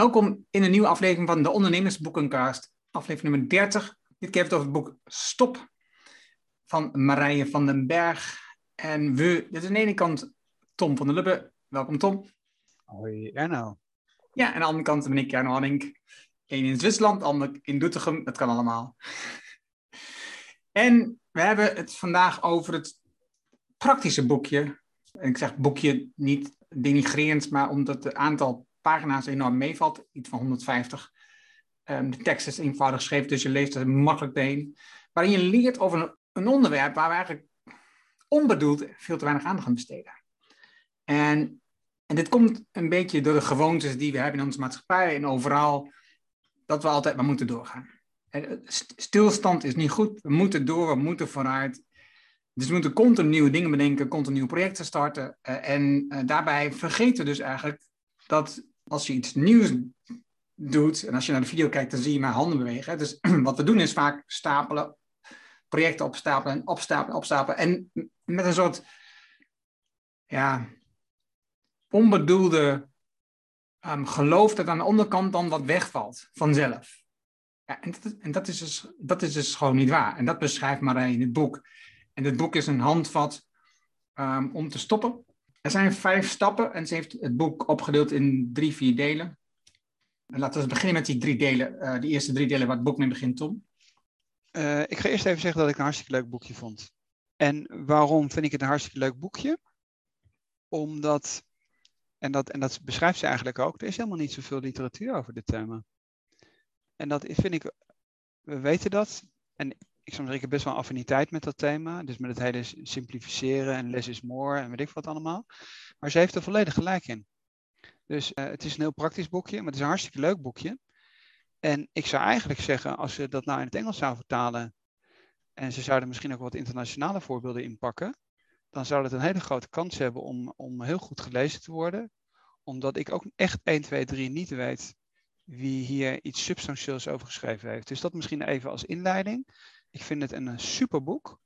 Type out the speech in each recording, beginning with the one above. Welkom in een nieuwe aflevering van de Ondernemersboekencast, aflevering nummer 30. Dit keer hebben we het over het boek Stop van Marije van den Berg. En dit is aan de ene kant Tom van der Lubbe. Welkom Tom. Hoi Erno. Ja, en aan de andere kant ben ik Erno Hannink. Eén in Zwitserland, de ander in Doetinchem. Dat kan allemaal. En we hebben het vandaag over het praktische boekje. En ik zeg boekje niet denigrerend, maar omdat het aantal pagina's enorm meevalt. Iets van 150. De tekst is eenvoudig geschreven, dus je leest er makkelijk doorheen. Waarin je leert over een onderwerp waar we eigenlijk onbedoeld veel te weinig aandacht aan besteden. En dit komt een beetje door de gewoontes die we hebben in onze maatschappij en overal, dat we altijd maar moeten doorgaan. Stilstand is niet goed, we moeten door, we moeten vooruit. Dus we moeten continu nieuwe dingen bedenken, continu nieuwe projecten starten. En daarbij vergeten we dus eigenlijk dat als je iets nieuws doet, en als je naar de video kijkt, dan zie je mijn handen bewegen. Dus wat we doen is vaak stapelen, projecten opstapelen en opstapelen. En met een soort onbedoelde geloof dat aan de onderkant dan wat wegvalt vanzelf. Ja, en dat is dus gewoon niet waar. En dat beschrijft Marije in het boek. En het boek is een handvat om te stoppen. Er zijn 5 stappen en ze heeft het boek opgedeeld in 3-4 delen. En laten we beginnen met die 3 delen. De eerste 3 delen waar het boek mee begint, Tom. Ik ga eerst even zeggen dat ik een hartstikke leuk boekje vond. En waarom vind ik het een hartstikke leuk boekje? Omdat, en dat beschrijft ze eigenlijk ook, er is helemaal niet zoveel literatuur over dit thema. En dat vind ik, we weten dat. En ik zou zeggen, best wel een affiniteit met dat thema. Dus met het hele simplificeren en less is more en weet ik wat allemaal. Maar ze heeft er volledig gelijk in. Dus het is een heel praktisch boekje, maar het is een hartstikke leuk boekje. En ik zou eigenlijk zeggen, als ze dat nou in het Engels zou vertalen, en ze zouden misschien ook wat internationale voorbeelden inpakken, dan zou dat een hele grote kans hebben om heel goed gelezen te worden. Omdat ik ook echt 1, 2, 3 niet weet wie hier iets substantieels over geschreven heeft. Dus dat misschien even als inleiding. Ik vind het een superboek.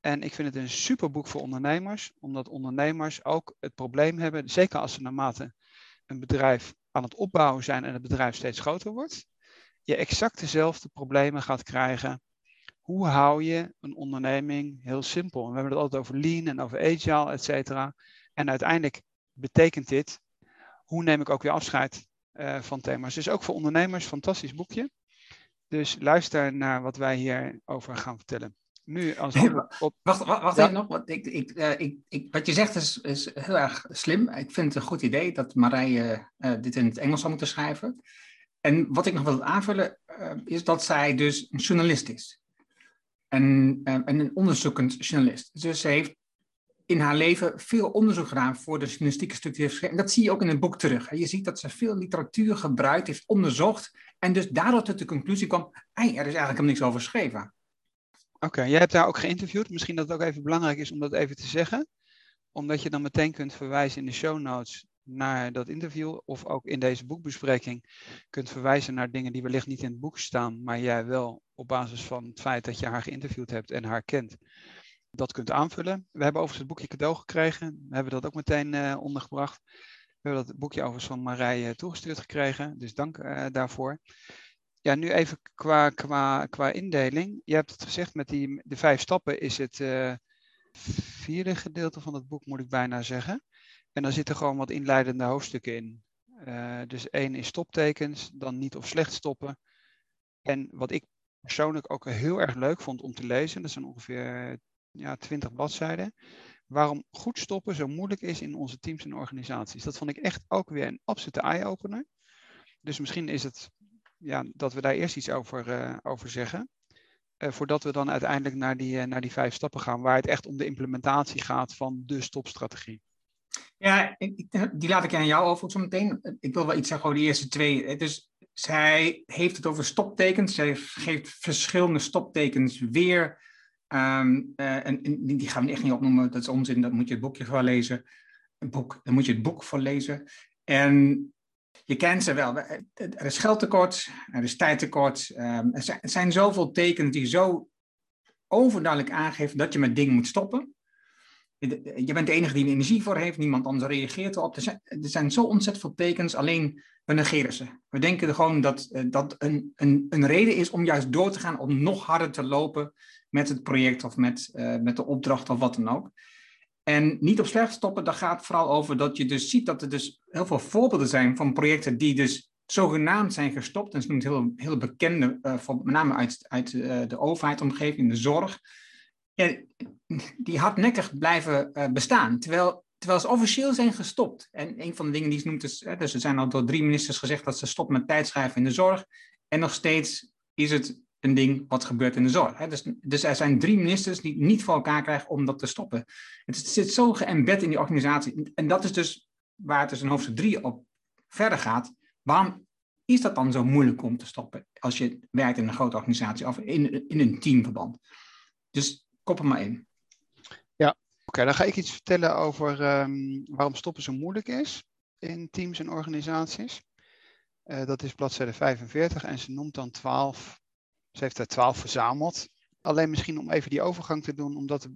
En ik vind het een superboek voor ondernemers. Omdat ondernemers ook het probleem hebben, zeker als ze naarmate een bedrijf aan het opbouwen zijn en het bedrijf steeds groter wordt, je exact dezelfde problemen gaat krijgen. Hoe hou je een onderneming heel simpel? We hebben het altijd over lean en over agile, et cetera. En uiteindelijk betekent dit, hoe neem ik ook weer afscheid van thema's. Dus ook voor ondernemers, fantastisch boekje. Dus luister naar wat wij hierover gaan vertellen. Nu als wacht even nog. Wat je zegt is heel erg slim. Ik vind het een goed idee dat Marije dit in het Engels zou moeten schrijven. En wat ik nog wil aanvullen is dat zij dus een journalist is. En een onderzoekend journalist. Dus ze heeft in haar leven veel onderzoek gedaan voor de journalistieke stuk die heeft geschreven. En dat zie je ook in het boek terug. Je ziet dat ze veel literatuur gebruikt, heeft onderzocht. En dus daardoor tot de conclusie kwam, er is eigenlijk helemaal niks over geschreven. Oké, jij hebt haar ook geïnterviewd. Misschien dat het ook even belangrijk is om dat even te zeggen. Omdat je dan meteen kunt verwijzen in de show notes naar dat interview. Of ook in deze boekbespreking kunt verwijzen naar dingen die wellicht niet in het boek staan. Maar jij wel op basis van het feit dat je haar geïnterviewd hebt en haar kent. Dat kunt aanvullen. We hebben overigens het boekje cadeau gekregen. We hebben dat ook meteen ondergebracht. We hebben dat boekje overigens van Marije toegestuurd gekregen. Dus dank daarvoor. Ja, nu even qua indeling. Je hebt het gezegd met de 5 stappen is het vierde gedeelte van het boek, moet ik bijna zeggen. En dan zitten gewoon wat inleidende hoofdstukken in. Dus 1 is stoptekens, dan niet of slecht stoppen. En wat ik persoonlijk ook heel erg leuk vond om te lezen, dat zijn ongeveer 20 bladzijden. Waarom goed stoppen zo moeilijk is in onze teams en organisaties. Dat vond ik echt ook weer een absolute eye-opener. Dus misschien is het dat we daar eerst iets over zeggen. Voordat we dan uiteindelijk naar die 5 stappen gaan. Waar het echt om de implementatie gaat van de stopstrategie. Ja, die laat ik aan jou over zo meteen. Ik wil wel iets zeggen over die eerste 2. Dus zij heeft het over stoptekens. Zij geeft verschillende stoptekens weer. En die gaan we echt niet opnoemen, dat is onzin, daar moet je het boekje voor lezen. Daar moet je het boek voor lezen. En je kent ze wel. Er is geldtekort, er is tijdtekort. Er zijn zoveel tekens die zo overduidelijk aangeven dat je met dingen moet stoppen. Je bent de enige die er energie voor heeft, niemand anders reageert erop. Er zijn zo ontzettend veel tekens, alleen we negeren ze. We denken er gewoon dat een reden is om juist door te gaan, om nog harder te lopen met het project of met de opdracht of wat dan ook. En niet op slecht stoppen, dat gaat vooral over dat je dus ziet dat er dus heel veel voorbeelden zijn van projecten die dus zogenaamd zijn gestopt. En ze noemt heel bekende, met name uit de overheidsomgeving, de zorg. En die hardnekkig blijven bestaan, terwijl ze officieel zijn gestopt. En een van de dingen die ze noemt is, dus er zijn al door 3 ministers gezegd dat ze stoppen met tijdschrijven in de zorg. En nog steeds is het een ding wat gebeurt in de zorg. Hè? Dus er zijn 3 ministers die niet voor elkaar krijgen om dat te stoppen. Het zit zo geëmbed in die organisatie. En dat is dus waar het dus in hoofdstuk 3 op verder gaat. Waarom is dat dan zo moeilijk om te stoppen als je werkt in een grote organisatie of in een teamverband? Dus kop hem maar in. Ja, oké, dan ga ik iets vertellen over waarom stoppen zo moeilijk is in teams en organisaties. Dat is bladzijde 45 en ze noemt dan 12... Ze heeft er 12 verzameld. Alleen misschien om even die overgang te doen, omdat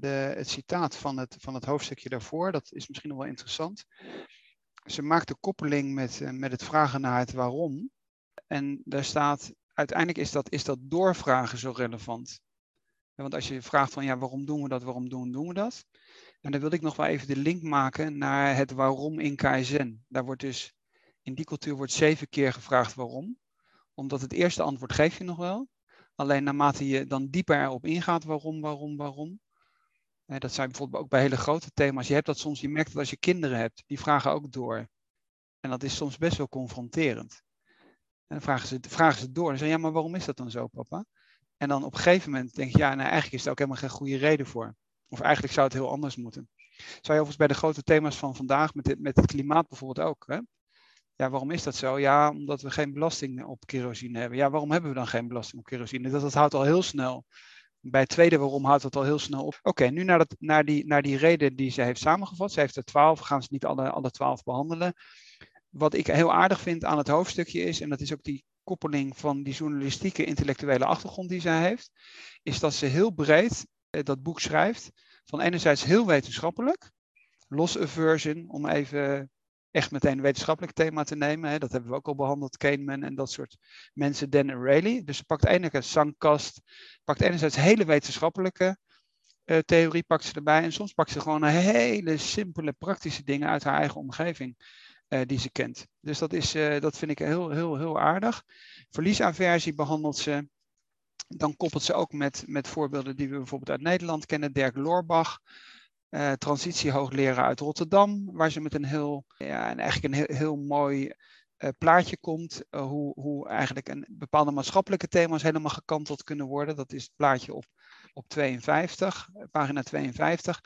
het citaat van het hoofdstukje daarvoor, dat is misschien nog wel interessant. Ze maakt de koppeling met het vragen naar het waarom. En daar staat, uiteindelijk is dat doorvragen zo relevant. Want als je vraagt van ja, waarom doen we dat? En dan wil ik nog wel even de link maken naar het waarom in Kaizen. Daar wordt dus, in die cultuur wordt 7 keer gevraagd waarom. Omdat het eerste antwoord geef je nog wel. Alleen naarmate je dan dieper erop ingaat waarom. Dat zijn bijvoorbeeld ook bij hele grote thema's. Je hebt dat soms, je merkt dat als je kinderen hebt, die vragen ook door. En dat is soms best wel confronterend. En dan vragen ze door. En zeggen, ja, maar waarom is dat dan zo, papa? En dan op een gegeven moment denk je, ja, nou eigenlijk is er ook helemaal geen goede reden voor. Of eigenlijk zou het heel anders moeten. Zou je overigens bij de grote thema's van vandaag, met het klimaat bijvoorbeeld ook, hè? Ja, waarom is dat zo? Ja, omdat we geen belasting op kerosine hebben. Ja, waarom hebben we dan geen belasting op kerosine? Dat houdt al heel snel. Bij het tweede waarom houdt dat al heel snel op. Oké, nu naar die reden die ze heeft samengevat. Ze heeft er 12, we gaan ze niet alle 12 behandelen. Wat ik heel aardig vind aan het hoofdstukje is, en dat is ook die koppeling van die journalistieke intellectuele achtergrond die zij heeft, is dat ze heel breed dat boek schrijft. Van enerzijds heel wetenschappelijk, loss aversion, om even echt meteen een wetenschappelijk thema te nemen. Hè. Dat hebben we ook al behandeld. Kahneman en dat soort mensen. Dan Ariely. Dus ze pakt enerzijds zangkast. Pakt enerzijds hele wetenschappelijke theorie. Pakt ze erbij. En soms pakt ze gewoon hele simpele praktische dingen uit haar eigen omgeving. Die ze kent. Dus dat vind ik heel aardig. Verliesaversie behandelt ze. Dan koppelt ze ook met voorbeelden die we bijvoorbeeld uit Nederland kennen. Dirk Loorbach. Transitiehoogleraar uit Rotterdam, waar ze met een heel mooi plaatje komt, hoe eigenlijk bepaalde maatschappelijke thema's helemaal gekanteld kunnen worden. Dat is het plaatje op 52, pagina 52,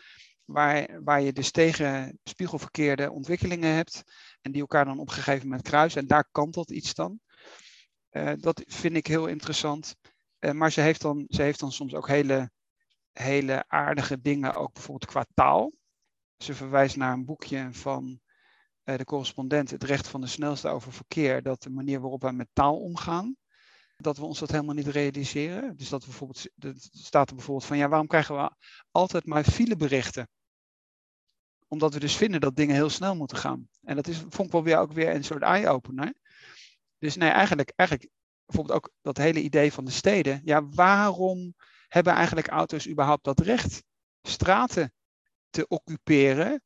waar je dus tegen spiegelverkeerde ontwikkelingen hebt en die elkaar dan op een gegeven moment kruisen en daar kantelt iets dan. Dat vind ik heel interessant, maar ze heeft dan soms ook hele aardige dingen, ook bijvoorbeeld qua taal. Ze verwijst naar een boekje van de correspondent, Het Recht van de Snelste over Verkeer, dat de manier waarop wij met taal omgaan, dat we ons dat helemaal niet realiseren. Dus dat staat er bijvoorbeeld van, ja, waarom krijgen we altijd maar fileberichten? Omdat we dus vinden dat dingen heel snel moeten gaan. En dat vond ik wel weer een soort eye-opener. Dus nee, eigenlijk bijvoorbeeld ook dat hele idee van de steden. Ja, waarom hebben eigenlijk auto's überhaupt dat recht straten te occuperen,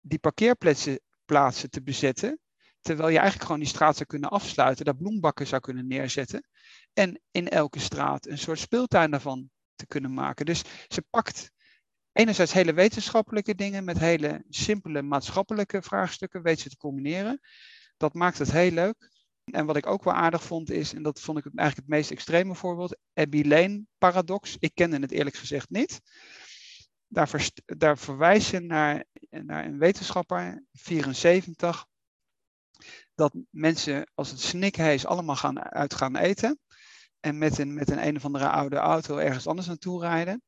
die parkeerplaatsen te bezetten, terwijl je eigenlijk gewoon die straat zou kunnen afsluiten, daar bloembakken zou kunnen neerzetten en in elke straat een soort speeltuin daarvan te kunnen maken. Dus ze pakt enerzijds hele wetenschappelijke dingen met hele simpele maatschappelijke vraagstukken, weet ze te combineren. Dat maakt het heel leuk. En wat ik ook wel aardig vond is, en dat vond ik eigenlijk het meest extreme voorbeeld, Abilene paradox. Ik kende het eerlijk gezegd niet. Daar verwijst ze naar een wetenschapper, 74, dat mensen als het snikhees allemaal gaan eten en met een of andere oude auto ergens anders naartoe rijden.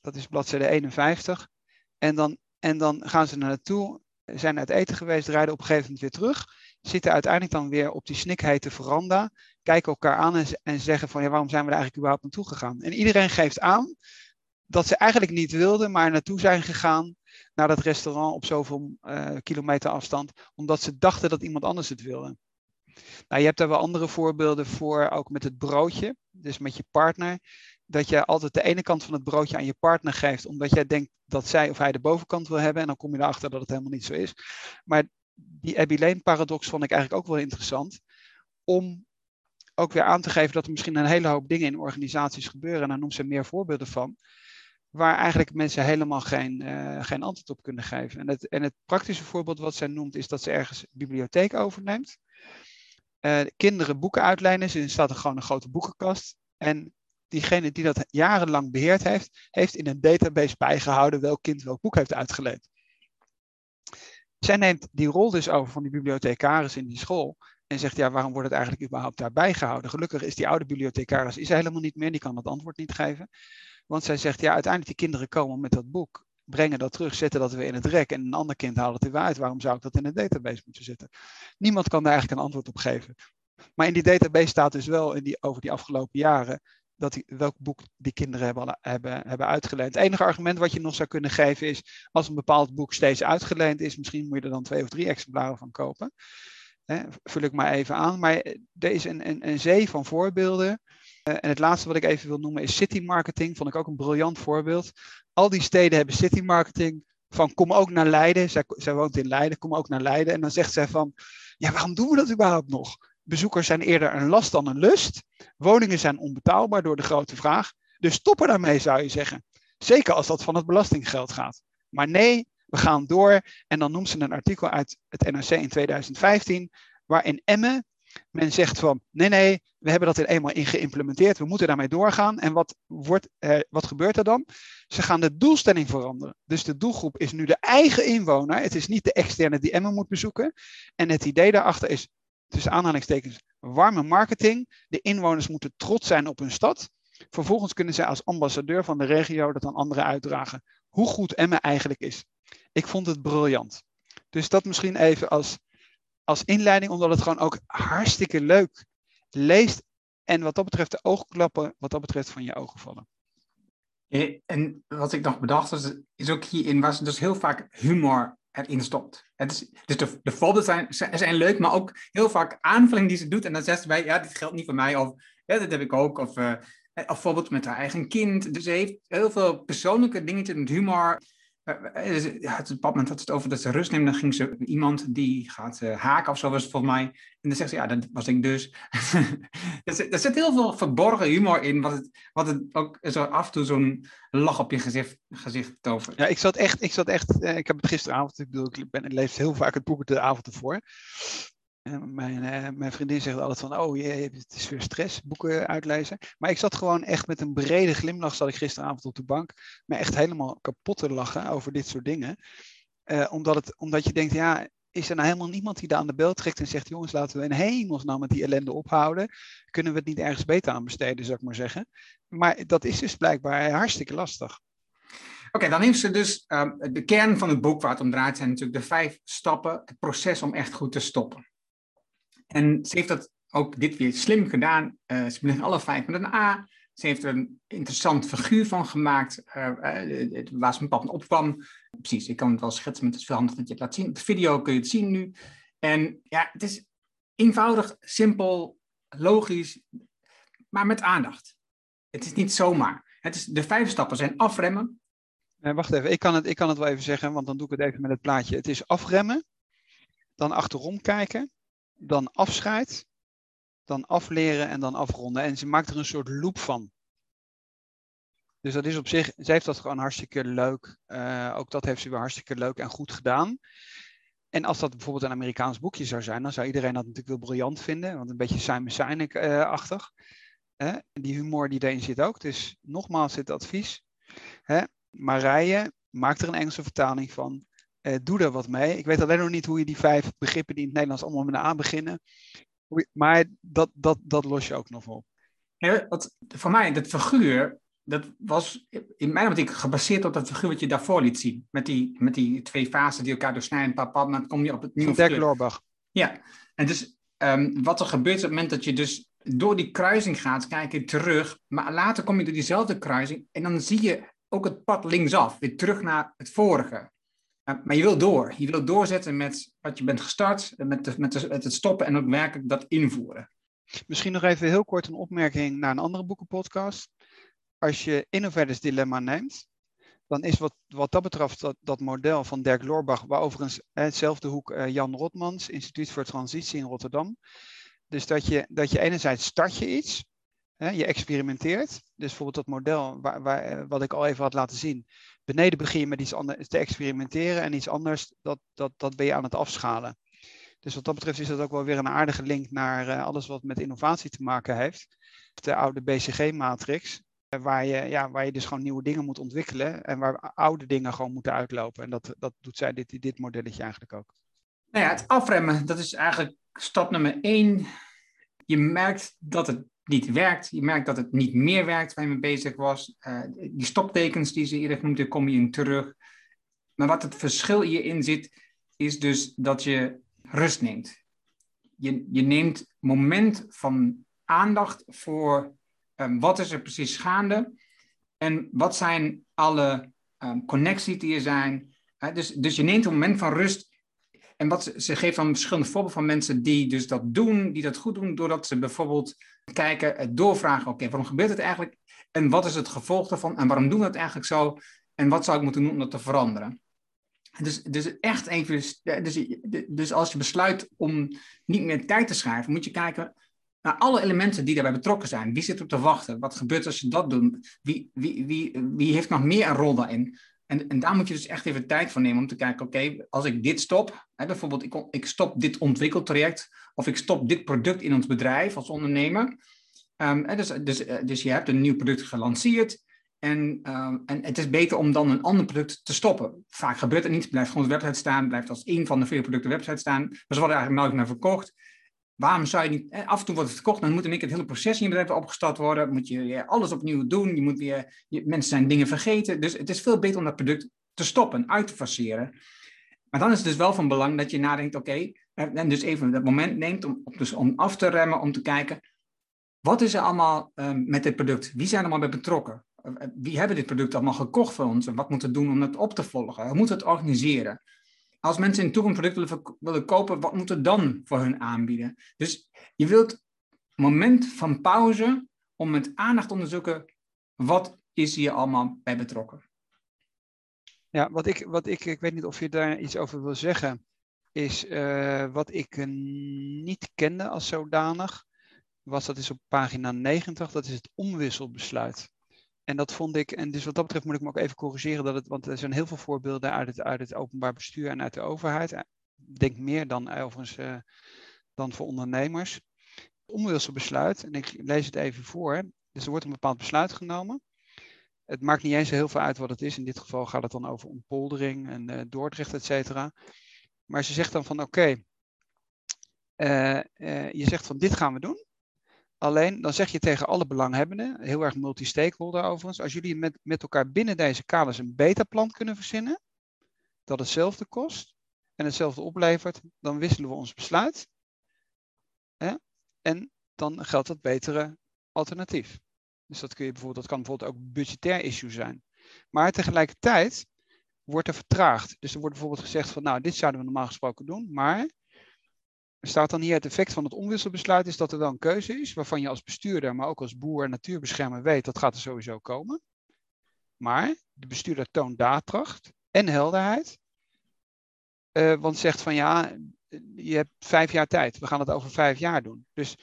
Dat is bladzijde 51. En dan gaan ze naartoe, zijn uit eten geweest, rijden op een gegeven moment weer terug, zitten uiteindelijk dan weer op die snikhete veranda, kijken elkaar aan en zeggen van, ja, waarom zijn we daar eigenlijk überhaupt naartoe gegaan? En iedereen geeft aan dat ze eigenlijk niet wilden, maar naartoe zijn gegaan naar dat restaurant op zoveel kilometer afstand, omdat ze dachten dat iemand anders het wilde. Nou, je hebt daar wel andere voorbeelden voor, ook met het broodje, dus met je partner. Dat je altijd de ene kant van het broodje aan je partner geeft, omdat jij denkt dat zij of hij de bovenkant wil hebben. En dan kom je erachter dat het helemaal niet zo is. Maar die Abilene paradox vond ik eigenlijk ook wel interessant. Om ook weer aan te geven dat er misschien een hele hoop dingen in organisaties gebeuren. En daar noemt ze meer voorbeelden van. Waar eigenlijk mensen helemaal geen antwoord op kunnen geven. En het praktische voorbeeld wat zij noemt is dat ze ergens een bibliotheek overneemt. Kinderen boeken uitlijnen. Dus er staat er gewoon een grote boekenkast. En diegene die dat jarenlang beheerd heeft, heeft in een database bijgehouden welk kind welk boek heeft uitgeleend. Zij neemt die rol dus over van die bibliothecaris in die school en zegt, ja, waarom wordt het eigenlijk überhaupt daarbij gehouden? Gelukkig is die oude bibliothecaris is helemaal niet meer, die kan dat antwoord niet geven. Want zij zegt, ja, uiteindelijk die kinderen komen met dat boek, brengen dat terug, zetten dat weer in het rek en een ander kind haalt het er weer uit. Waarom zou ik dat in een database moeten zetten? Niemand kan daar eigenlijk een antwoord op geven. Maar in die database staat dus wel over die afgelopen jaren welk boek die kinderen hebben uitgeleend. Het enige argument wat je nog zou kunnen geven is, als een bepaald boek steeds uitgeleend is, misschien moet je er dan 2 of 3 exemplaren van kopen. Vul ik maar even aan. Maar er is een zee van voorbeelden. En het laatste wat ik even wil noemen is city marketing. Vond ik ook een briljant voorbeeld. Al die steden hebben city marketing. Van kom ook naar Leiden. Zij woont in Leiden. Kom ook naar Leiden. En dan zegt zij van, ja, waarom doen we dat überhaupt nog? Bezoekers zijn eerder een last dan een lust. Woningen zijn onbetaalbaar door de grote vraag. Dus stoppen daarmee, zou je zeggen. Zeker als dat van het belastinggeld gaat. Maar nee, we gaan door. En dan noemt ze een artikel uit het NRC in 2015... waarin Emmen men zegt van, nee, we hebben dat er eenmaal in geïmplementeerd. We moeten daarmee doorgaan. En wat gebeurt er dan? Ze gaan de doelstelling veranderen. Dus de doelgroep is nu de eigen inwoner. Het is niet de externe die Emmen moet bezoeken. En het idee daarachter is, tussen aanhalingstekens, warme marketing. De inwoners moeten trots zijn op hun stad. Vervolgens kunnen zij als ambassadeur van de regio dat aan anderen uitdragen. Hoe goed Emmen eigenlijk is. Ik vond het briljant. Dus dat misschien even als inleiding, omdat het gewoon ook hartstikke leuk leest. En wat dat betreft de oogklappen, wat dat betreft van je ogen vallen. En wat ik nog bedacht is ook hierin was dus heel vaak humor erin stopt. Dus de voorbeelden zijn leuk, maar ook heel vaak aanvullingen die ze doet. En dan zegt ze bij, ja, dit geldt niet voor mij, of ja, dat heb ik ook. Of bijvoorbeeld met haar eigen kind. Dus ze heeft heel veel persoonlijke dingetjes met humor. Op het moment had ze het over dat ze rust neemt, dan ging ze iemand die gaat haken of zo was het volgens mij. En dan zegt ze, ja, dat was ik dus. Er zit heel veel verborgen humor in, wat het ook zo af en toe zo'n lach op je gezicht tovert. Ja, ik zat echt, ik heb het gisteravond, ik lees heel vaak het boek de avond ervoor. Mijn vriendin zegt altijd van, oh jee, het is weer stress, boeken uitlezen. Maar ik zat gewoon echt met een brede glimlach, zat ik gisteravond op de bank, me echt helemaal kapot te lachen over dit soort dingen. Omdat je denkt, ja, is er nou helemaal niemand die daar aan de bel trekt en zegt, jongens, laten we in hemelsnaam met die ellende ophouden. Kunnen we het niet ergens beter aan besteden, zou ik maar zeggen. Maar dat is dus blijkbaar hartstikke lastig. Oké, dan heeft ze dus de kern van het boek waar het om draait, zijn natuurlijk de 5 stappen, het proces om echt goed te stoppen. En ze heeft dat ook dit weer slim gedaan. Ze brengt alle 5 met een A. Ze heeft er een interessant figuur van gemaakt. Waar ze een pad op kwam. Precies, ik kan het wel schetsen, maar het is veel handig dat je het laat zien. Op de video kun je het zien nu. En ja, het is eenvoudig, simpel, logisch. Maar met aandacht. Het is niet zomaar. Het is, de 5 stappen zijn afremmen. Wacht even, ik kan het wel even zeggen. Want dan doe ik het even met het plaatje. Het is afremmen. Dan achterom kijken. Dan afscheid, dan afleren en dan afronden. En ze maakt er een soort loop van. Dus dat is op zich, ze heeft dat gewoon hartstikke leuk. Ook dat heeft ze weer hartstikke leuk en goed gedaan. En als dat bijvoorbeeld een Amerikaans boekje zou zijn, dan zou iedereen dat natuurlijk wel briljant vinden. Want een beetje Simon Sinek-achtig. Die humor die daarin zit ook. Dus nogmaals dit advies. Marije maakt er een Engelse vertaling van. Doe daar wat mee. Ik weet alleen nog niet hoe je die 5 begrippen die in het Nederlands allemaal met een A beginnen. Maar dat los je ook nog op. Ja, voor mij, dat figuur, dat was in mijn optiek gebaseerd op dat figuur wat je daarvoor liet zien. Met die 2 fasen die elkaar doorsnijden, een paar pad, dan kom je op het nieuwe Dirk Loorbach. Ja, en dus wat er gebeurt op het moment dat je dus door die kruising gaat, kijk je terug. Maar later kom je door diezelfde kruising en dan zie je ook het pad linksaf, weer terug naar het vorige. Maar je wil door. Je wilt doorzetten met wat je bent gestart, met het stoppen en ook werkelijk dat invoeren. Misschien nog even heel kort een opmerking naar een andere boekenpodcast. Als je Innovators' Dilemma neemt, dan is wat dat betreft dat model van Dirk Loorbach, waar overigens hetzelfde hoek Jan Rotmans, Instituut voor Transitie in Rotterdam. Dus dat je enerzijds start je iets, je experimenteert. Dus bijvoorbeeld dat model wat ik al even had laten zien. Beneden begin je met iets anders te experimenteren en iets anders, dat ben je aan het afschalen. Dus wat dat betreft is dat ook wel weer een aardige link naar alles wat met innovatie te maken heeft. De oude BCG matrix, waar je dus gewoon nieuwe dingen moet ontwikkelen en waar oude dingen gewoon moeten uitlopen. En dat doet zij dit modelletje eigenlijk ook. Nou ja, het afremmen, dat is eigenlijk stap nummer 1. Je merkt dat het niet werkt. Je merkt dat het niet meer werkt waar je mee bezig was. Die stoptekens die ze eerder genoemd, daar kom je in terug. Maar wat het verschil hierin zit, is dus dat je rust neemt. Je neemt moment van aandacht voor wat is er precies gaande en wat zijn alle connecties die er zijn. Dus je neemt een moment van rust. En wat ze geeft dan verschillende voorbeelden van mensen die dus dat doen, die dat goed doen, doordat ze bijvoorbeeld kijken, doorvragen, oké, waarom gebeurt het eigenlijk? En wat is het gevolg daarvan? En waarom doen we het eigenlijk zo? En wat zou ik moeten doen om dat te veranderen? Dus als je besluit om niet meer tijd te schrijven, moet je kijken naar alle elementen die daarbij betrokken zijn. Wie zit op te wachten? Wat gebeurt als je dat doet? Wie heeft nog meer een rol daarin? En daar moet je dus echt even tijd voor nemen om te kijken, oké, als ik dit stop, bijvoorbeeld ik stop dit ontwikkeltraject of ik stop dit product in ons bedrijf als ondernemer. Dus je hebt een nieuw product gelanceerd en het is beter om dan een ander product te stoppen. Vaak gebeurt het niet, het blijft gewoon op de website staan, blijft als één van de vele producten op de website staan. Maar ze worden eigenlijk nauwelijks naar verkocht. Waarom zou je niet, af en toe wordt het verkocht, dan moet in één keer het hele proces in je bedrijf opgestart worden, moet je alles opnieuw doen, mensen zijn dingen vergeten, dus het is veel beter om dat product te stoppen, uit te faseren. Maar dan is het dus wel van belang dat je nadenkt, en dus even dat moment neemt om af te remmen, om te kijken, wat is er allemaal met dit product? Wie zijn er allemaal bij betrokken? Wie hebben dit product allemaal gekocht voor ons? En wat moeten we doen om dat op te volgen? Hoe moeten we het organiseren? Als mensen in de toekomst producten willen kopen, wat moeten we dan voor hun aanbieden? Dus je wilt een moment van pauze om met aandacht te onderzoeken wat is hier allemaal bij betrokken. Ja, ik weet niet of je daar iets over wil zeggen, is wat ik niet kende als zodanig, dat is op pagina 90, dat is het omwisselbesluit. En dat vond ik, en dus wat dat betreft moet ik me ook even corrigeren, want er zijn heel veel voorbeelden uit het openbaar bestuur en uit de overheid. Ik denk meer dan overigens dan voor ondernemers. Omwisselbesluit, en ik lees het even voor. Dus er wordt een bepaald besluit genomen. Het maakt niet eens heel veel uit wat het is. In dit geval gaat het dan over ontpoldering en Dordrecht, et cetera. Maar ze zegt dan van je zegt van dit gaan we doen. Alleen, dan zeg je tegen alle belanghebbenden, heel erg multi-stakeholder overigens, als jullie met elkaar binnen deze kaders een betaplan kunnen verzinnen, dat hetzelfde kost en hetzelfde oplevert, dan wisselen we ons besluit. Hè? En dan geldt dat betere alternatief. Dus dat kan bijvoorbeeld ook een budgetair issue zijn. Maar tegelijkertijd wordt er vertraagd. Dus er wordt bijvoorbeeld gezegd van, dit zouden we normaal gesproken doen, maar... Er staat dan hier het effect van het omwisselbesluit is dat er wel een keuze is waarvan je als bestuurder, maar ook als boer en natuurbeschermer weet dat gaat er sowieso komen. Maar de bestuurder toont daadkracht en helderheid, want zegt van je hebt 5 jaar tijd, we gaan het over 5 jaar doen. Dus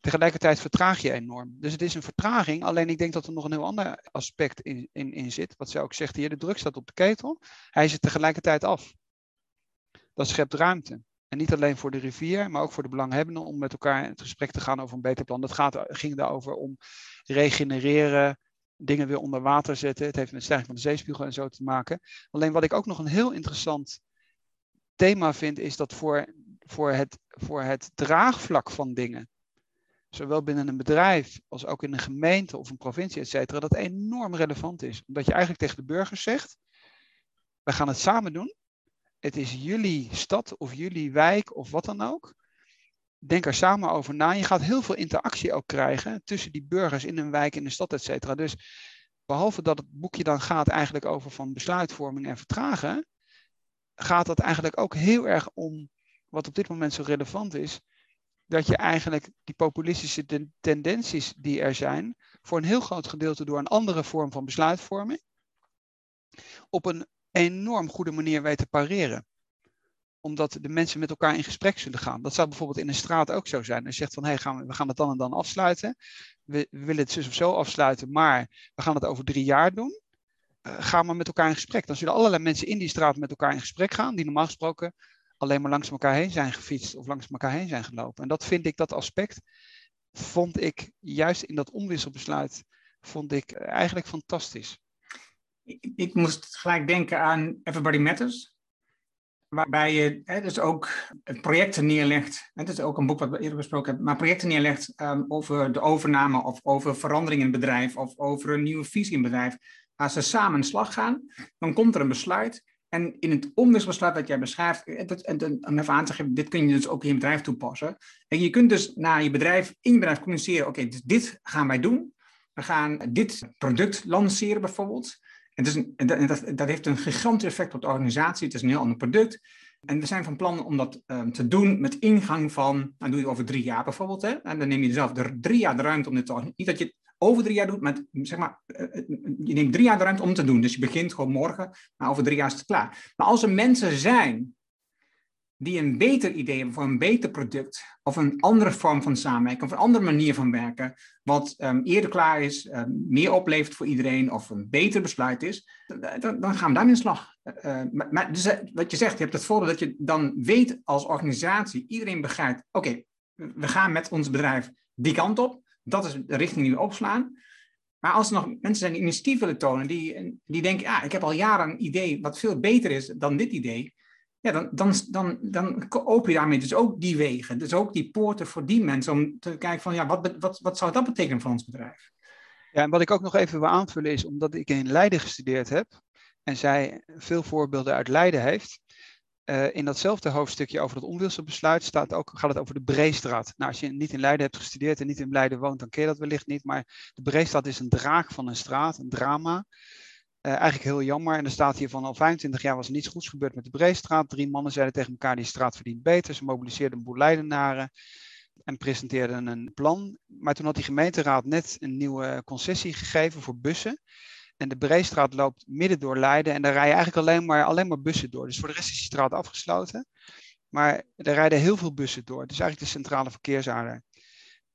tegelijkertijd vertraag je enorm. Dus het is een vertraging, alleen ik denk dat er nog een heel ander aspect in zit, wat zij ook zegt hier, de druk staat op de ketel, hij zit tegelijkertijd af. Dat schept ruimte. En niet alleen voor de rivier, maar ook voor de belanghebbenden om met elkaar in het gesprek te gaan over een beter plan. Dat ging daarover om regenereren, dingen weer onder water zetten. Het heeft met stijging van de zeespiegel en zo te maken. Alleen wat ik ook nog een heel interessant thema vind, is dat voor het draagvlak van dingen, zowel binnen een bedrijf als ook in een gemeente of een provincie, et cetera, dat enorm relevant is. Omdat je eigenlijk tegen de burgers zegt, we gaan het samen doen. Het is jullie stad of jullie wijk of wat dan ook. Denk er samen over na. Je gaat heel veel interactie ook krijgen tussen die burgers in een wijk, in de stad, et cetera. Dus behalve dat het boekje dan gaat eigenlijk over van besluitvorming en vertragen, gaat dat eigenlijk ook heel erg om wat op dit moment zo relevant is. Dat je eigenlijk die populistische tendenties die er zijn, voor een heel groot gedeelte door een andere vorm van besluitvorming, op een enorm goede manier weet te pareren. Omdat de mensen met elkaar in gesprek zullen gaan. Dat zou bijvoorbeeld in een straat ook zo zijn. Als je zegt van, hey, we gaan het dan en dan afsluiten. We willen het zus of zo afsluiten, maar we gaan het over 3 jaar doen. Ga maar met elkaar in gesprek. Dan zullen allerlei mensen in die straat met elkaar in gesprek gaan, die normaal gesproken alleen maar langs elkaar heen zijn gefietst of langs elkaar heen zijn gelopen. En dat vind ik, dat aspect, vond ik juist in dat omwisselbesluit, vond ik eigenlijk fantastisch. Ik moest gelijk denken aan Everybody Matters, waarbij je dus ook projecten neerlegt. Het is ook een boek wat we eerder besproken hebben, maar projecten neerlegt over de overname of over verandering in het bedrijf of over een nieuwe visie in het bedrijf. Als ze samen aan de slag gaan, dan komt er een besluit. En in het omwisselbesluit dat jij beschrijft, om even aan te geven, dit kun je dus ook in je bedrijf toepassen. En je kunt dus naar je bedrijf, in je bedrijf communiceren, oké, dus dit gaan wij doen. We gaan dit product lanceren bijvoorbeeld. En dat heeft een gigantisch effect op de organisatie. Het is een heel ander product. En we zijn van plan om dat te doen met ingang van, dan doe je over 3 jaar bijvoorbeeld. Hè? En dan neem je zelf 3 jaar de ruimte om dit te organiseren. Niet dat je over 3 jaar doet, maar zeg maar, je neemt 3 jaar de ruimte om te doen. Dus je begint gewoon morgen, maar over 3 jaar is het klaar. Maar als er mensen zijn die een beter idee hebben voor een beter product, of een andere vorm van samenwerken, of een andere manier van werken, wat eerder klaar is, meer oplevert voor iedereen, of een beter besluit is, dan gaan we daarmee in de slag. Maar wat je zegt, je hebt het voordeel dat je dan weet als organisatie, iedereen begrijpt, oké, we gaan met ons bedrijf die kant op. Dat is de richting die we opslaan. Maar als er nog mensen zijn die initiatief willen tonen, die denken, ja, ik heb al jaren een idee wat veel beter is dan dit idee. Ja, dan open je daarmee dus ook die wegen. Dus ook die poorten voor die mensen om te kijken van, ja, wat zou dat betekenen voor ons bedrijf? Ja, en wat ik ook nog even wil aanvullen is, omdat ik in Leiden gestudeerd heb en zij veel voorbeelden uit Leiden heeft. In datzelfde hoofdstukje over het omwisselbesluit gaat het over de Breestraat. Nou, als je niet in Leiden hebt gestudeerd en niet in Leiden woont, dan ken je dat wellicht niet. Maar de Breestraat is een draak van een straat, een drama. Eigenlijk heel jammer. En er staat hier van al 25 jaar was er niets goeds gebeurd met de Breestraat. 3 mannen zeiden tegen elkaar, die straat verdient beter. Ze mobiliseerden een boel Leidenaren en presenteerden een plan. Maar toen had die gemeenteraad net een nieuwe concessie gegeven voor bussen. En de Breestraat loopt midden door Leiden en daar rijden eigenlijk alleen maar bussen door. Dus voor de rest is die straat afgesloten. Maar er rijden heel veel bussen door. Dus eigenlijk de centrale verkeersader.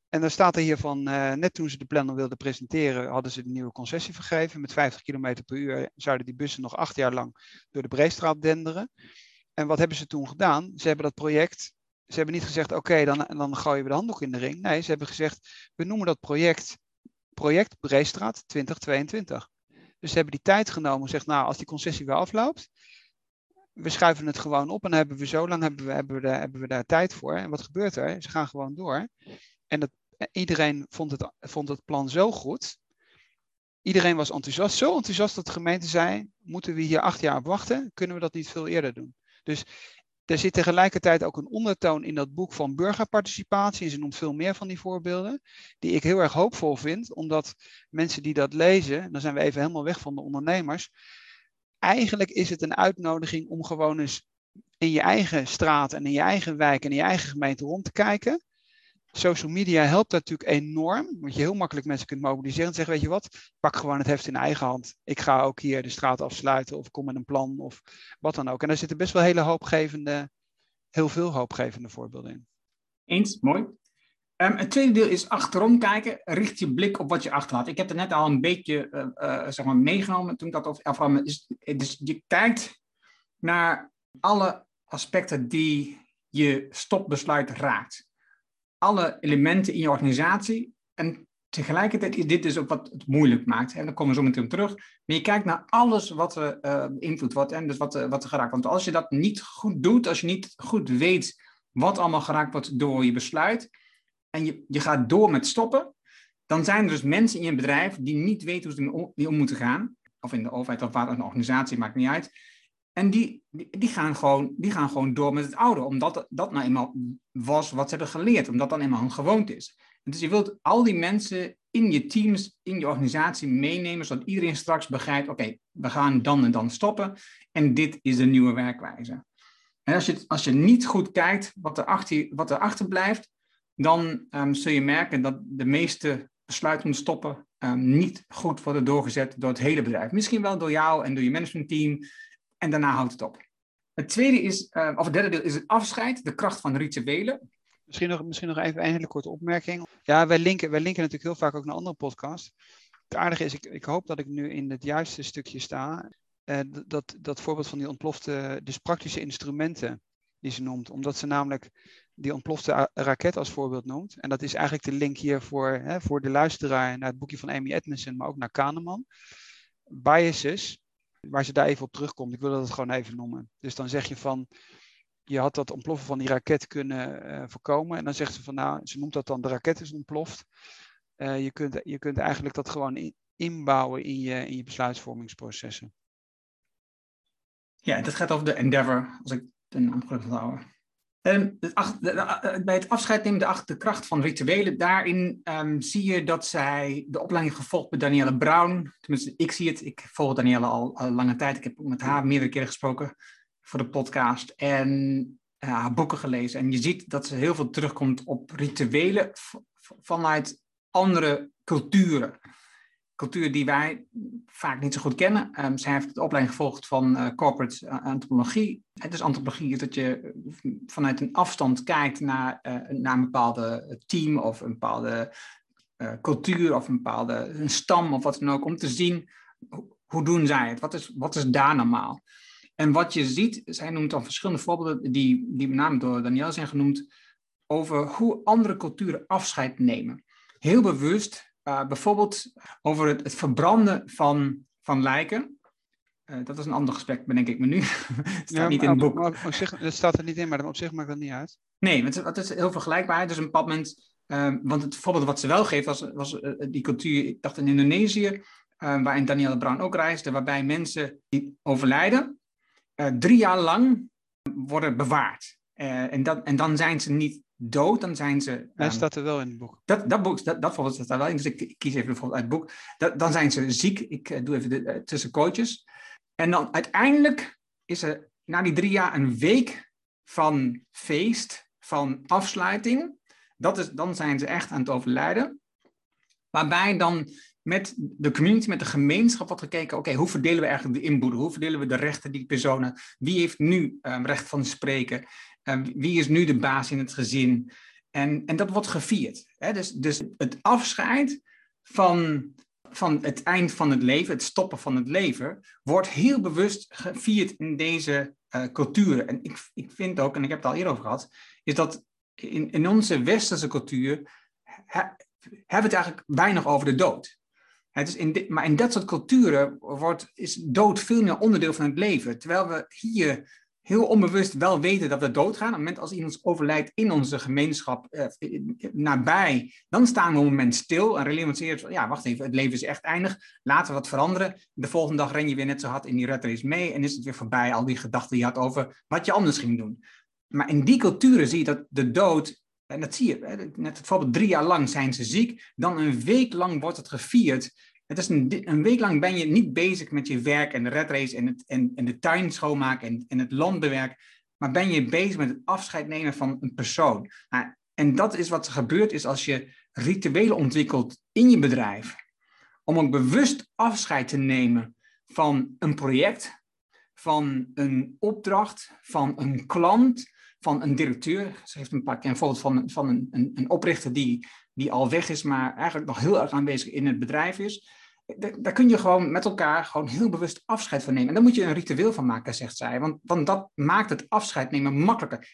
En dan staat er hier van, net toen ze de plannen wilden presenteren, hadden ze de nieuwe concessie vergeven. Met 50 km per uur zouden die bussen nog 8 jaar lang door de Breestraat denderen. En wat hebben ze toen gedaan? Ze hebben dat project, ze hebben niet gezegd, oké, dan gooien we de handdoek in de ring. Nee, ze hebben gezegd, we noemen dat project Breestraat 2022. Dus ze hebben die tijd genomen en gezegd, nou, als die concessie weer afloopt, we schuiven het gewoon op en dan hebben we zo lang hebben we daar tijd voor. En wat gebeurt er? Ze gaan gewoon door. En iedereen vond het plan zo goed. Iedereen was enthousiast. Zo enthousiast dat de gemeente zei, moeten we hier 8 jaar op wachten? Kunnen we dat niet veel eerder doen? Dus er zit tegelijkertijd ook een ondertoon in dat boek van burgerparticipatie. En ze noemt veel meer van die voorbeelden. Die ik heel erg hoopvol vind. Omdat mensen die dat lezen, dan zijn we even helemaal weg van de ondernemers. Eigenlijk is het een uitnodiging om gewoon eens in je eigen straat en in je eigen wijk en in je eigen gemeente rond te kijken. Social media helpt dat natuurlijk enorm. Want je heel makkelijk mensen kunt mobiliseren en zeggen, weet je wat, pak gewoon het heft in eigen hand. Ik ga ook hier de straat afsluiten of kom met een plan of wat dan ook. En daar zitten best wel heel veel hoopgevende voorbeelden in. Eens, mooi. Het tweede deel is achterom kijken. Richt je blik op wat je achterlaat. Ik heb het net al een beetje meegenomen toen ik dat over. Dus je kijkt naar alle aspecten die je stopbesluit raakt. Alle elementen in je organisatie. En tegelijkertijd is dit dus ook wat het moeilijk maakt. En daar komen we zo meteen op terug. Maar je kijkt naar alles wat er beïnvloed wordt. En dus wat er geraakt wordt. Want als je dat niet goed doet. Als je niet goed weet wat allemaal geraakt wordt door je besluit. En je gaat door met stoppen. Dan zijn er dus mensen in je bedrijf die niet weten hoe ze ermee om moeten gaan. Of in de overheid of waar een organisatie. Maakt niet uit. En die gaan gewoon door met het oude. Omdat dat nou eenmaal was wat ze hebben geleerd. Omdat dat eenmaal hun gewoonte is. Dus je wilt al die mensen in je teams, in je organisatie meenemen, zodat iedereen straks begrijpt, oké, we gaan dan en dan stoppen en dit is de nieuwe werkwijze. En als je niet goed kijkt wat erachter blijft, dan zul je merken dat de meeste besluiten om te stoppen niet goed worden doorgezet door het hele bedrijf. Misschien wel door jou en door je managementteam en daarna houdt het op. Het derde deel is het afscheid, de kracht van rituelen. Misschien nog even een hele korte opmerking. Ja, wij linken natuurlijk heel vaak ook naar andere podcasts. Het aardige is, ik hoop dat ik nu in het juiste stukje sta. Dat voorbeeld van die ontplofte, dus praktische instrumenten die ze noemt. Omdat ze namelijk die ontplofte raket als voorbeeld noemt. En dat is eigenlijk de link hier voor de luisteraar naar het boekje van Amy Edmondson, maar ook naar Kahneman. Biases, waar ze daar even op terugkomt. Ik wil dat gewoon even noemen. Dus dan zeg je van, je had dat ontploffen van die raket kunnen voorkomen. En dan zegt ze van, nou, ze noemt dat dan de raket is ontploft. Je kunt eigenlijk dat gewoon inbouwen in je besluitvormingsprocessen. Ja, dat gaat over de endeavor, als ik de naam goed onthoud. Bij het afscheid nemen de kracht van rituelen. Daarin zie je dat zij de opleiding gevolgd bij Danielle de Bruin. Tenminste, ik zie het. Ik volg Danielle al lange tijd. Ik heb met haar meerdere keren gesproken voor de podcast en haar boeken gelezen. En je ziet dat ze heel veel terugkomt op rituelen vanuit andere culturen. Cultuur die wij vaak niet zo goed kennen. Zij heeft de opleiding gevolgd van corporate antropologie. Dus antropologie is dat je vanuit een afstand kijkt naar een bepaalde team of een bepaalde cultuur of een stam of wat dan ook. Om te zien, hoe doen zij het? Wat is daar normaal? En wat je ziet, zij noemt dan verschillende voorbeelden die met name door Danielle zijn genoemd, over hoe andere culturen afscheid nemen. Heel bewust. Bijvoorbeeld over het verbranden van lijken. Dat is een ander gesprek, bedenk ik me nu. Het staat niet in het boek. Dat staat er niet in, maar op zich maakt dat niet uit. Nee, het is heel vergelijkbaar. Dus een bepaald moment, want het voorbeeld wat ze wel geeft was die cultuur, ik dacht in Indonesië, waarin Danielle Brown ook reisde, waarbij mensen die overlijden 3 jaar lang worden bewaard. En dan zijn ze niet dood, dan zijn ze... Hij staat er wel in het boek. Dat voorbeeld staat er wel in, dus ik kies even bijvoorbeeld uit het boek. Dan zijn ze ziek, ik doe even de tussenkootjes. En dan uiteindelijk is er na die 3 jaar een week van feest, van afsluiting. Dan zijn ze echt aan het overlijden. Waarbij dan met de community, met de gemeenschap wordt gekeken, oké, hoe verdelen we eigenlijk de inboedel? Hoe verdelen we de rechten die personen? Wie heeft nu recht van spreken? Wie is nu de baas in het gezin? En dat wordt gevierd. Hè? Dus het afscheid van het eind van het leven, het stoppen van het leven, wordt heel bewust gevierd in deze culturen. En ik vind ook, en ik heb het al eerder over gehad, is dat in onze westerse cultuur hebben we het eigenlijk weinig over de dood. Het is maar in dat soort culturen is dood veel meer onderdeel van het leven. Terwijl we hier heel onbewust wel weten dat we doodgaan. Op het moment als iemand overlijdt in onze gemeenschap nabij, dan staan we op een moment stil en realiseren we, ja, wacht even, het leven is echt eindig. Laten we wat veranderen. De volgende dag ren je weer net zo hard in die red race mee en is het weer voorbij, al die gedachten die je had over wat je anders ging doen. Maar in die culturen zie je dat de dood, en dat zie je, hè, net bijvoorbeeld 3 jaar lang zijn ze ziek, dan een week lang wordt het gevierd. Het is een week lang ben je niet bezig met je werk en de red race en de tuin schoonmaken en het land bewerken, maar ben je bezig met het afscheid nemen van een persoon. Nou, en dat is wat er gebeurt is als je rituelen ontwikkelt in je bedrijf. Om ook bewust afscheid te nemen van een project, van een opdracht, van een klant, van een directeur. Ze heeft een paar keer een voorbeeld van een oprichter die al weg is, maar eigenlijk nog heel erg aanwezig in het bedrijf is. Daar kun je gewoon met elkaar gewoon heel bewust afscheid van nemen. En daar moet je een ritueel van maken, zegt zij. Want dat maakt het afscheid nemen makkelijker.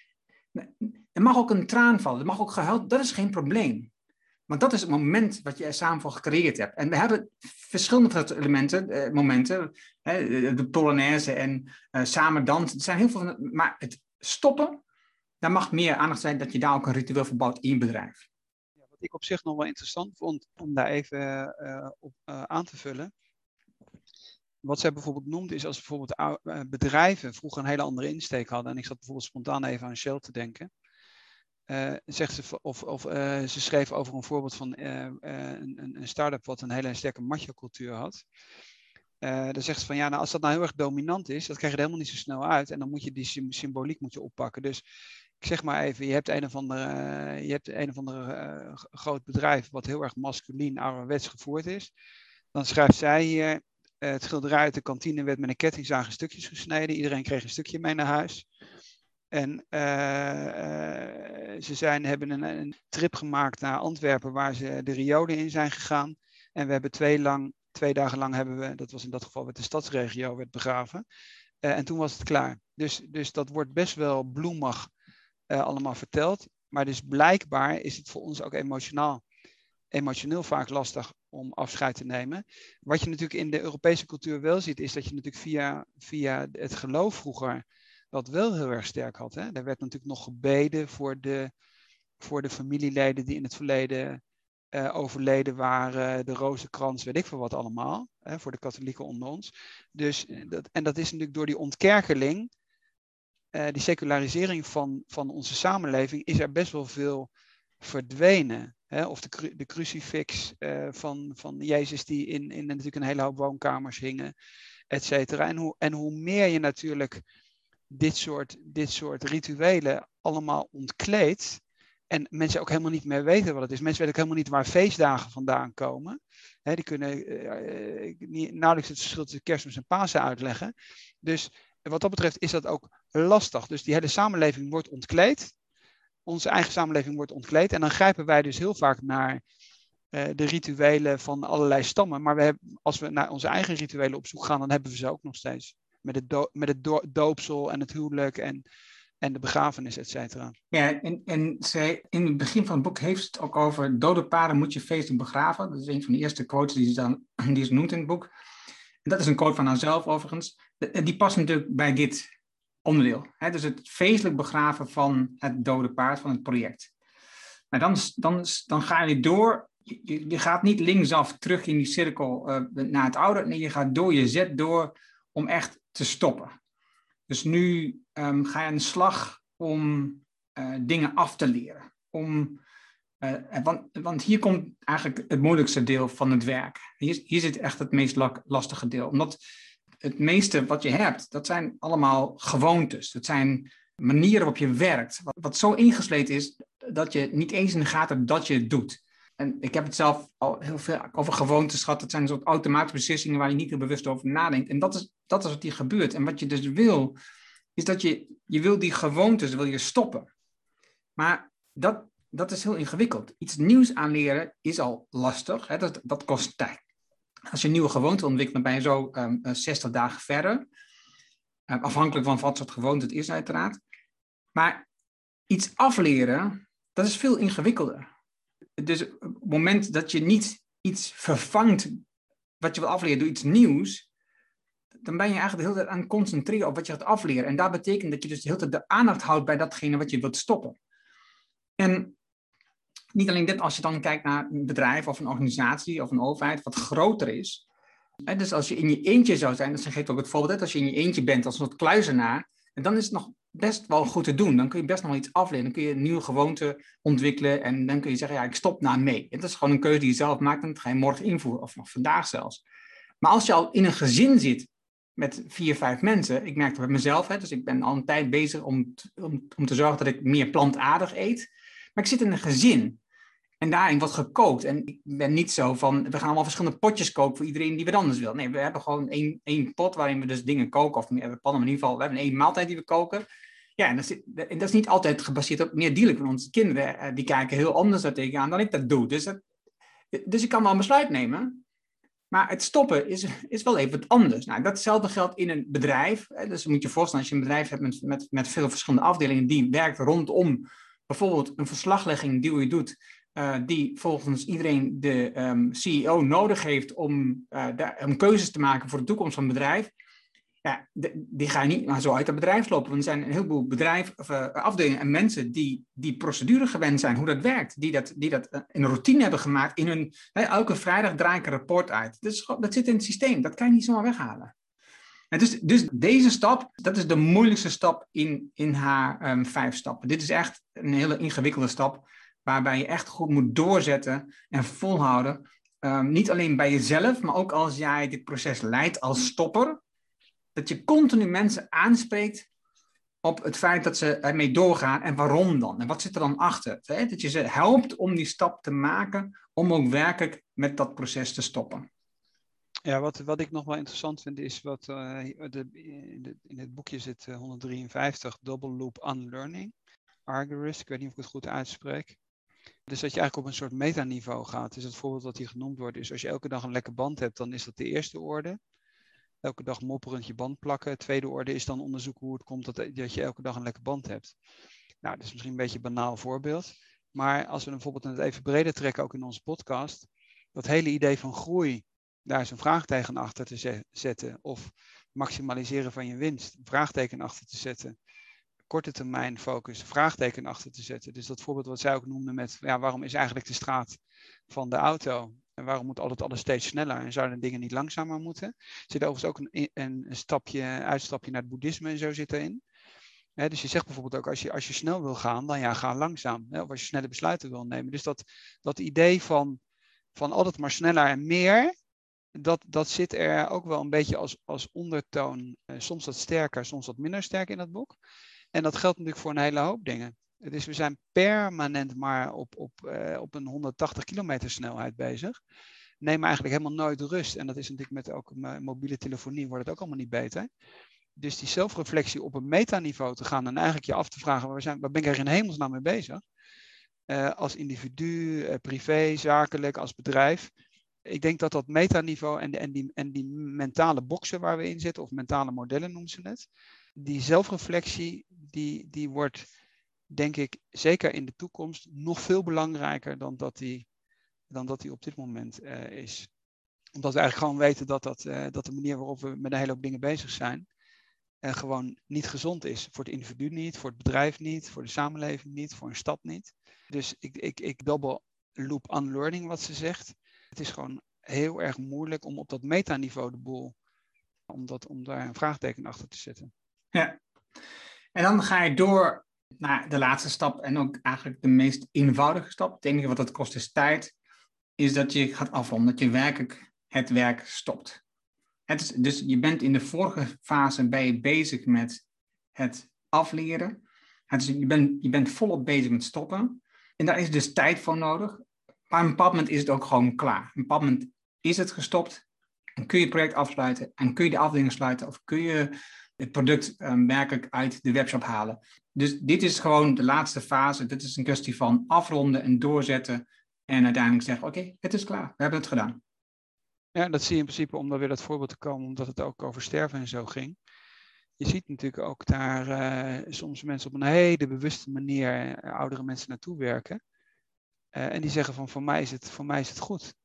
Er mag ook een traan vallen, er mag ook gehuild. Dat is geen probleem. Want dat is het moment wat je er samen voor gecreëerd hebt. En we hebben verschillende momenten. De polonaise en samen dansen. Er zijn heel veel. Maar het stoppen, daar mag meer aandacht zijn dat je daar ook een ritueel voor bouwt in je bedrijf. Ik op zich nog wel interessant vond om daar even op aan te vullen. Wat zij bijvoorbeeld noemt is als bijvoorbeeld bedrijven vroeger een hele andere insteek hadden. En ik zat bijvoorbeeld spontaan even aan Shell te denken. zegt ze, of ze schreef over een voorbeeld van een start-up wat een hele sterke macho-cultuur had. Dan zegt ze van ja, nou, als dat nou heel erg dominant is, dat krijg je er helemaal niet zo snel uit. En dan moet je die symboliek moet je oppakken. Dus ik zeg maar even, je hebt een of andere groot bedrijf wat heel erg masculin, ouderwets gevoerd is. Dan schrijft zij hier, het schilderij uit de kantine werd met een kettingzaag in stukjes gesneden. Iedereen kreeg een stukje mee naar huis. En hebben een trip gemaakt naar Antwerpen waar ze de riolen in zijn gegaan. En we hebben twee dagen lang dat was in dat geval met de stadsregio, werd begraven. En toen was het klaar. Dus dat wordt best wel bloemig allemaal verteld. Maar dus blijkbaar is het voor ons ook emotioneel vaak lastig om afscheid te nemen. Wat je natuurlijk in de Europese cultuur wel ziet, is dat je natuurlijk via het geloof vroeger dat wel heel erg sterk had. Hè? Er werd natuurlijk nog gebeden voor de familieleden die in het verleden overleden waren, de rozenkrans, weet ik veel wat allemaal, hè, voor de katholieken onder ons. Dus, dat is natuurlijk door die ontkerkeling, die secularisering van onze samenleving, is er best wel veel verdwenen. Hè? Of de crucifix van Jezus die in natuurlijk een hele hoop woonkamers hingen, et cetera. En hoe meer je natuurlijk dit soort rituelen allemaal ontkleedt, en mensen ook helemaal niet meer weten wat het is. Mensen weten ook helemaal niet waar feestdagen vandaan komen. He, die kunnen nauwelijks het verschil tussen Kerstmis en Pasen uitleggen. Dus wat dat betreft is dat ook lastig. Dus die hele samenleving wordt ontkleed. Onze eigen samenleving wordt ontkleed. En dan grijpen wij dus heel vaak naar de rituelen van allerlei stammen. Maar als we naar onze eigen rituelen op zoek gaan, dan hebben we ze ook nog steeds. Met het doopsel en het huwelijk en de begrafenis, et cetera. Ja, en zij, in het begin van het boek heeft het ook over dode paren moet je feesten begraven. Dat is een van de eerste quotes die ze noemt in het boek. En dat is een quote van haarzelf overigens. Die past natuurlijk bij dit onderdeel. Hè? Dus het feestelijk begraven van het dode paard van het project. Maar dan ga je door. Je gaat niet linksaf terug in die cirkel naar het oude. Nee, je gaat door, je zet door om echt te stoppen. Dus nu ga je aan de slag om dingen af te leren. Want hier komt eigenlijk het moeilijkste deel van het werk. Hier zit echt het meest lastige deel. Omdat het meeste wat je hebt, dat zijn allemaal gewoontes. Dat zijn manieren waarop je werkt. Wat zo ingesleten is, dat je niet eens in de gaten hebt dat je het doet. En ik heb het zelf al heel veel over gewoontes gehad. Dat zijn een soort automatische beslissingen waar je niet heel bewust over nadenkt. En dat is wat hier gebeurt. En wat je dus wil, is dat je wil die gewoontes wil je stoppen. Maar dat is heel ingewikkeld. Iets nieuws aanleren is al lastig. Hè? Dat kost tijd. Als je een nieuwe gewoonte ontwikkelt, dan ben je zo 60 dagen verder. Afhankelijk van wat soort gewoonte het is uiteraard. Maar iets afleren, dat is veel ingewikkelder. Dus op het moment dat je niet iets vervangt wat je wil afleren door iets nieuws, dan ben je eigenlijk de hele tijd aan het concentreren op wat je gaat afleren. En dat betekent dat je dus de hele tijd de aandacht houdt bij datgene wat je wilt stoppen. En niet alleen dit, als je dan kijkt naar een bedrijf of een organisatie of een overheid wat groter is. Hè, dus als je in je eentje zou zijn, dat geeft ook het voorbeeld dat als je in je eentje bent als een soort kluizenaar, dan is het nog best wel goed te doen. Dan kun je best nog wel iets afleren. Dan kun je een nieuwe gewoonte ontwikkelen. En dan kun je zeggen, ja, ik stop nou mee. En dat is gewoon een keuze die je zelf maakt. En dat ga je morgen invoeren. Of nog vandaag zelfs. Maar als je al in een gezin zit met 4, 5 mensen. Ik merk dat bij mezelf. Hè, dus ik ben al een tijd bezig om te zorgen dat ik meer plantaardig eet. Maar ik zit in een gezin. En daarin wordt gekookt. En ik ben niet zo van, we gaan allemaal verschillende potjes koken voor iedereen die wat anders wil. Nee, we hebben gewoon één pot waarin we dus dingen koken. Of we hebben pannen, maar in ieder geval, we hebben één maaltijd die we koken. Ja, en dat is niet altijd gebaseerd op meerdelig. Want onze kinderen, die kijken heel anders daar tegenaan dan ik dat doe. Dus ik kan wel een besluit nemen. Maar het stoppen is wel even wat anders. Nou, datzelfde geldt in een bedrijf. Dus moet je voorstellen, als je een bedrijf hebt met veel verschillende afdelingen, die werkt rondom bijvoorbeeld een verslaglegging die je doet, die volgens iedereen de CEO nodig heeft om keuzes te maken voor de toekomst van het bedrijf. Ja, die ga je niet maar zo uit dat bedrijf lopen. Want er zijn een heleboel afdelingen en mensen die procedure gewend zijn, hoe dat werkt. Die dat een routine hebben gemaakt. Elke vrijdag draai ik een rapport uit. Dat zit in het systeem. Dat kan je niet zomaar weghalen. Het is, dus deze stap, dat is de moeilijkste stap in haar 5 stappen. Dit is echt een hele ingewikkelde stap, waarbij je echt goed moet doorzetten en volhouden. Niet alleen bij jezelf, maar ook als jij dit proces leidt als stopper. Dat je continu mensen aanspreekt op het feit dat ze ermee doorgaan en waarom dan. En wat zit er dan achter? Hè? Dat je ze helpt om die stap te maken, om ook werkelijk met dat proces te stoppen. Ja, wat ik nog wel interessant vind is wat in het boekje zit 153, Double Loop Unlearning. Argyris, ik weet niet of ik het goed uitspreek. Dus dat je eigenlijk op een soort metaniveau gaat. Dus het voorbeeld dat hier genoemd wordt is, als je elke dag een lekke band hebt, dan is dat de eerste orde. Elke dag mopperend je band plakken. Tweede orde is dan onderzoeken hoe het komt dat je elke dag een lekke band hebt. Nou, dat is misschien een beetje een banaal voorbeeld. Maar als we bijvoorbeeld het even breder trekken, ook in onze podcast, dat hele idee van groei, daar is een vraagteken achter te zetten. Of maximaliseren van je winst, een vraagteken achter te zetten. Korte termijn focus, vraagteken achter te zetten. Dus dat voorbeeld wat zij ook noemde met, ja, waarom is eigenlijk de straat van de auto? En waarom moet altijd alles steeds sneller? En zouden dingen niet langzamer moeten? Er zit overigens ook een uitstapje naar het boeddhisme en zo zit erin. He, dus je zegt bijvoorbeeld ook, als je snel wil gaan, dan ja, ga langzaam. He, of als je snelle besluiten wil nemen. Dus dat idee van altijd maar sneller en meer, dat zit er ook wel een beetje als ondertoon. Soms wat sterker, soms wat minder sterk in dat boek. En dat geldt natuurlijk voor een hele hoop dingen. Dus we zijn permanent maar op een 180 kilometer snelheid bezig. Nemen eigenlijk helemaal nooit rust. En dat is natuurlijk met ook mobiele telefonie wordt het ook allemaal niet beter. Dus die zelfreflectie op een metaniveau te gaan en eigenlijk je af te vragen, waar ben ik er in hemelsnaam mee bezig? Als individu, privé, zakelijk, als bedrijf. Ik denk dat metaniveau en die mentale boksen waar we in zitten, of mentale modellen noemen ze het. Die zelfreflectie, die wordt, denk ik, zeker in de toekomst nog veel belangrijker dan dat die op dit moment is. Omdat we eigenlijk gewoon weten dat de manier waarop we met een hele hoop dingen bezig zijn, gewoon niet gezond is. Voor het individu niet, voor het bedrijf niet, voor de samenleving niet, voor een stad niet. Dus ik double loop unlearning wat ze zegt. Het is gewoon heel erg moeilijk om op dat metaniveau de boel, om daar een vraagteken achter te zetten. Ja, en dan ga je door naar de laatste stap en ook eigenlijk de meest eenvoudige stap. Het enige wat dat kost is tijd, is dat je gaat afronden, dat je werkelijk het werk stopt. Dus je bent in de vorige fase bezig met het afleren. Je bent volop bezig met stoppen en daar is dus tijd voor nodig. Maar op een bepaald moment is het ook gewoon klaar. Op een bepaald moment is het gestopt en kun je het project afsluiten en kun je de afdeling sluiten of kun je het product werkelijk uit de webshop halen. Dus dit is gewoon de laatste fase. Dit is een kwestie van afronden en doorzetten. En uiteindelijk zeggen, oké, het is klaar. We hebben het gedaan. Ja, dat zie je in principe om daar weer dat voorbeeld te komen. Omdat het ook over sterven en zo ging. Je ziet natuurlijk ook daar soms mensen op een hele bewuste manier oudere mensen naartoe werken. En die zeggen van, voor mij is het goed.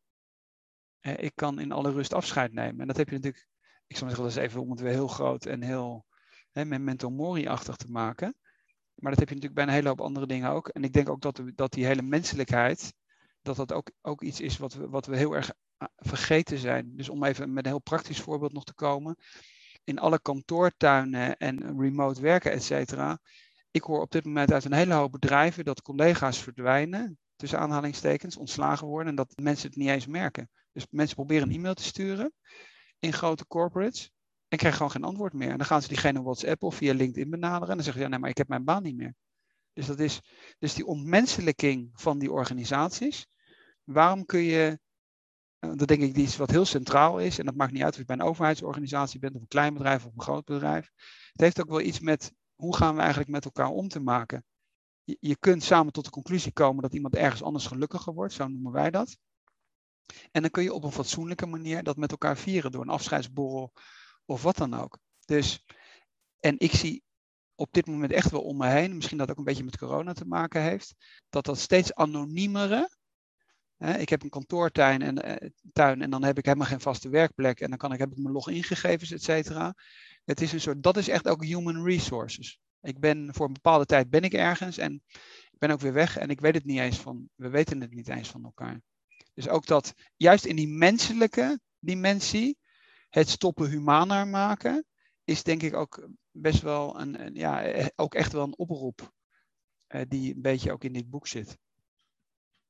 Ik kan in alle rust afscheid nemen. En dat heb je natuurlijk. Ik zou zeggen, dat is even om het weer heel groot en heel memento mori-achtig te maken. Maar dat heb je natuurlijk bij een hele hoop andere dingen ook. En ik denk ook dat die hele menselijkheid, dat ook iets is wat we heel erg vergeten zijn. Dus om even met een heel praktisch voorbeeld nog te komen. In alle kantoortuinen en remote werken, et cetera. Ik hoor op dit moment uit een hele hoop bedrijven dat collega's verdwijnen, tussen aanhalingstekens, ontslagen worden en dat mensen het niet eens merken. Dus mensen proberen een e-mail te sturen in grote corporates en krijgen gewoon geen antwoord meer. En dan gaan ze diegene op WhatsApp of via LinkedIn benaderen en dan zeggen ze, ja, nee, maar ik heb mijn baan niet meer. Dus dat is die ontmenselijking van die organisaties. Waarom kun je, dat denk ik iets wat heel centraal is, en dat maakt niet uit of je bij een overheidsorganisatie bent, of een klein bedrijf of een groot bedrijf. Het heeft ook wel iets met, hoe gaan we eigenlijk met elkaar om te maken? Je kunt samen tot de conclusie komen dat iemand ergens anders gelukkiger wordt, zo noemen wij dat. En dan kun je op een fatsoenlijke manier dat met elkaar vieren door een afscheidsborrel of wat dan ook. Dus, en ik zie op dit moment echt wel om me heen, misschien dat ook een beetje met corona te maken heeft, dat steeds anoniemere. Ik heb een kantoortuin en dan heb ik helemaal geen vaste werkplek en dan heb ik mijn logingegevens, et cetera. Het is een soort, dat is echt ook human resources. Ik ben voor een bepaalde tijd ben ik ergens en ik ben ook weer weg en ik weet het niet eens van, we weten het niet eens van elkaar. Dus ook dat, juist in die menselijke dimensie, het stoppen humaner maken, is denk ik ook best wel ook echt wel een oproep die een beetje ook in dit boek zit.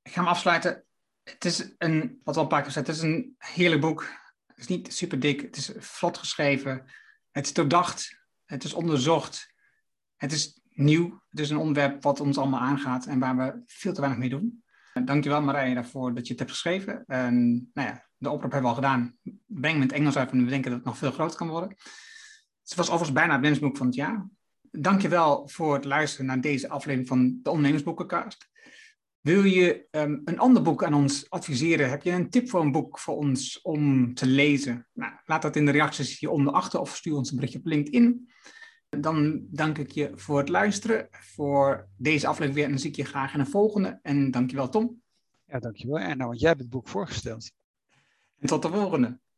Ik ga hem afsluiten. Het is een, wat al een paar keer gezegd, het is een heerlijk boek. Het is niet super dik, het is vlot geschreven. Het is doordacht, het is onderzocht. Het is nieuw, het is een onderwerp wat ons allemaal aangaat en waar we veel te weinig mee doen. Dankjewel Marije daarvoor dat je het hebt geschreven. De oproep hebben we al gedaan. Breng me het Engels uit, want we denken dat het nog veel groter kan worden. Het was overigens bijna het wensboek van het jaar. Dankjewel voor het luisteren naar deze aflevering van de Ondernemersboekencast. Wil je een ander boek aan ons adviseren? Heb je een tip voor een boek voor ons om te lezen? Nou, laat dat in de reacties hieronder achter of stuur ons een berichtje op LinkedIn. Dan dank ik je voor het luisteren, voor deze aflevering weer. En dan zie ik je graag in een volgende. En dankjewel Tom. Ja, dankjewel Erno, want jij hebt het boek voorgesteld. En tot de volgende.